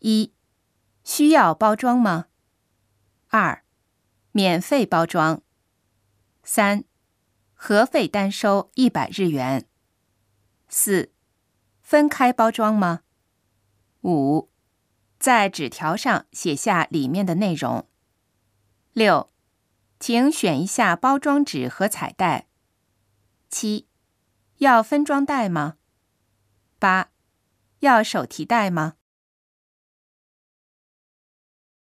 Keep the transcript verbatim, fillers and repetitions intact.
一、需要包装吗？二、免费包装。三、核费单收一百日元。四、分开包装吗？五、在纸条上写下里面的内容。六、请选一下包装纸和彩带。七、要分装袋吗？八、要手提袋吗？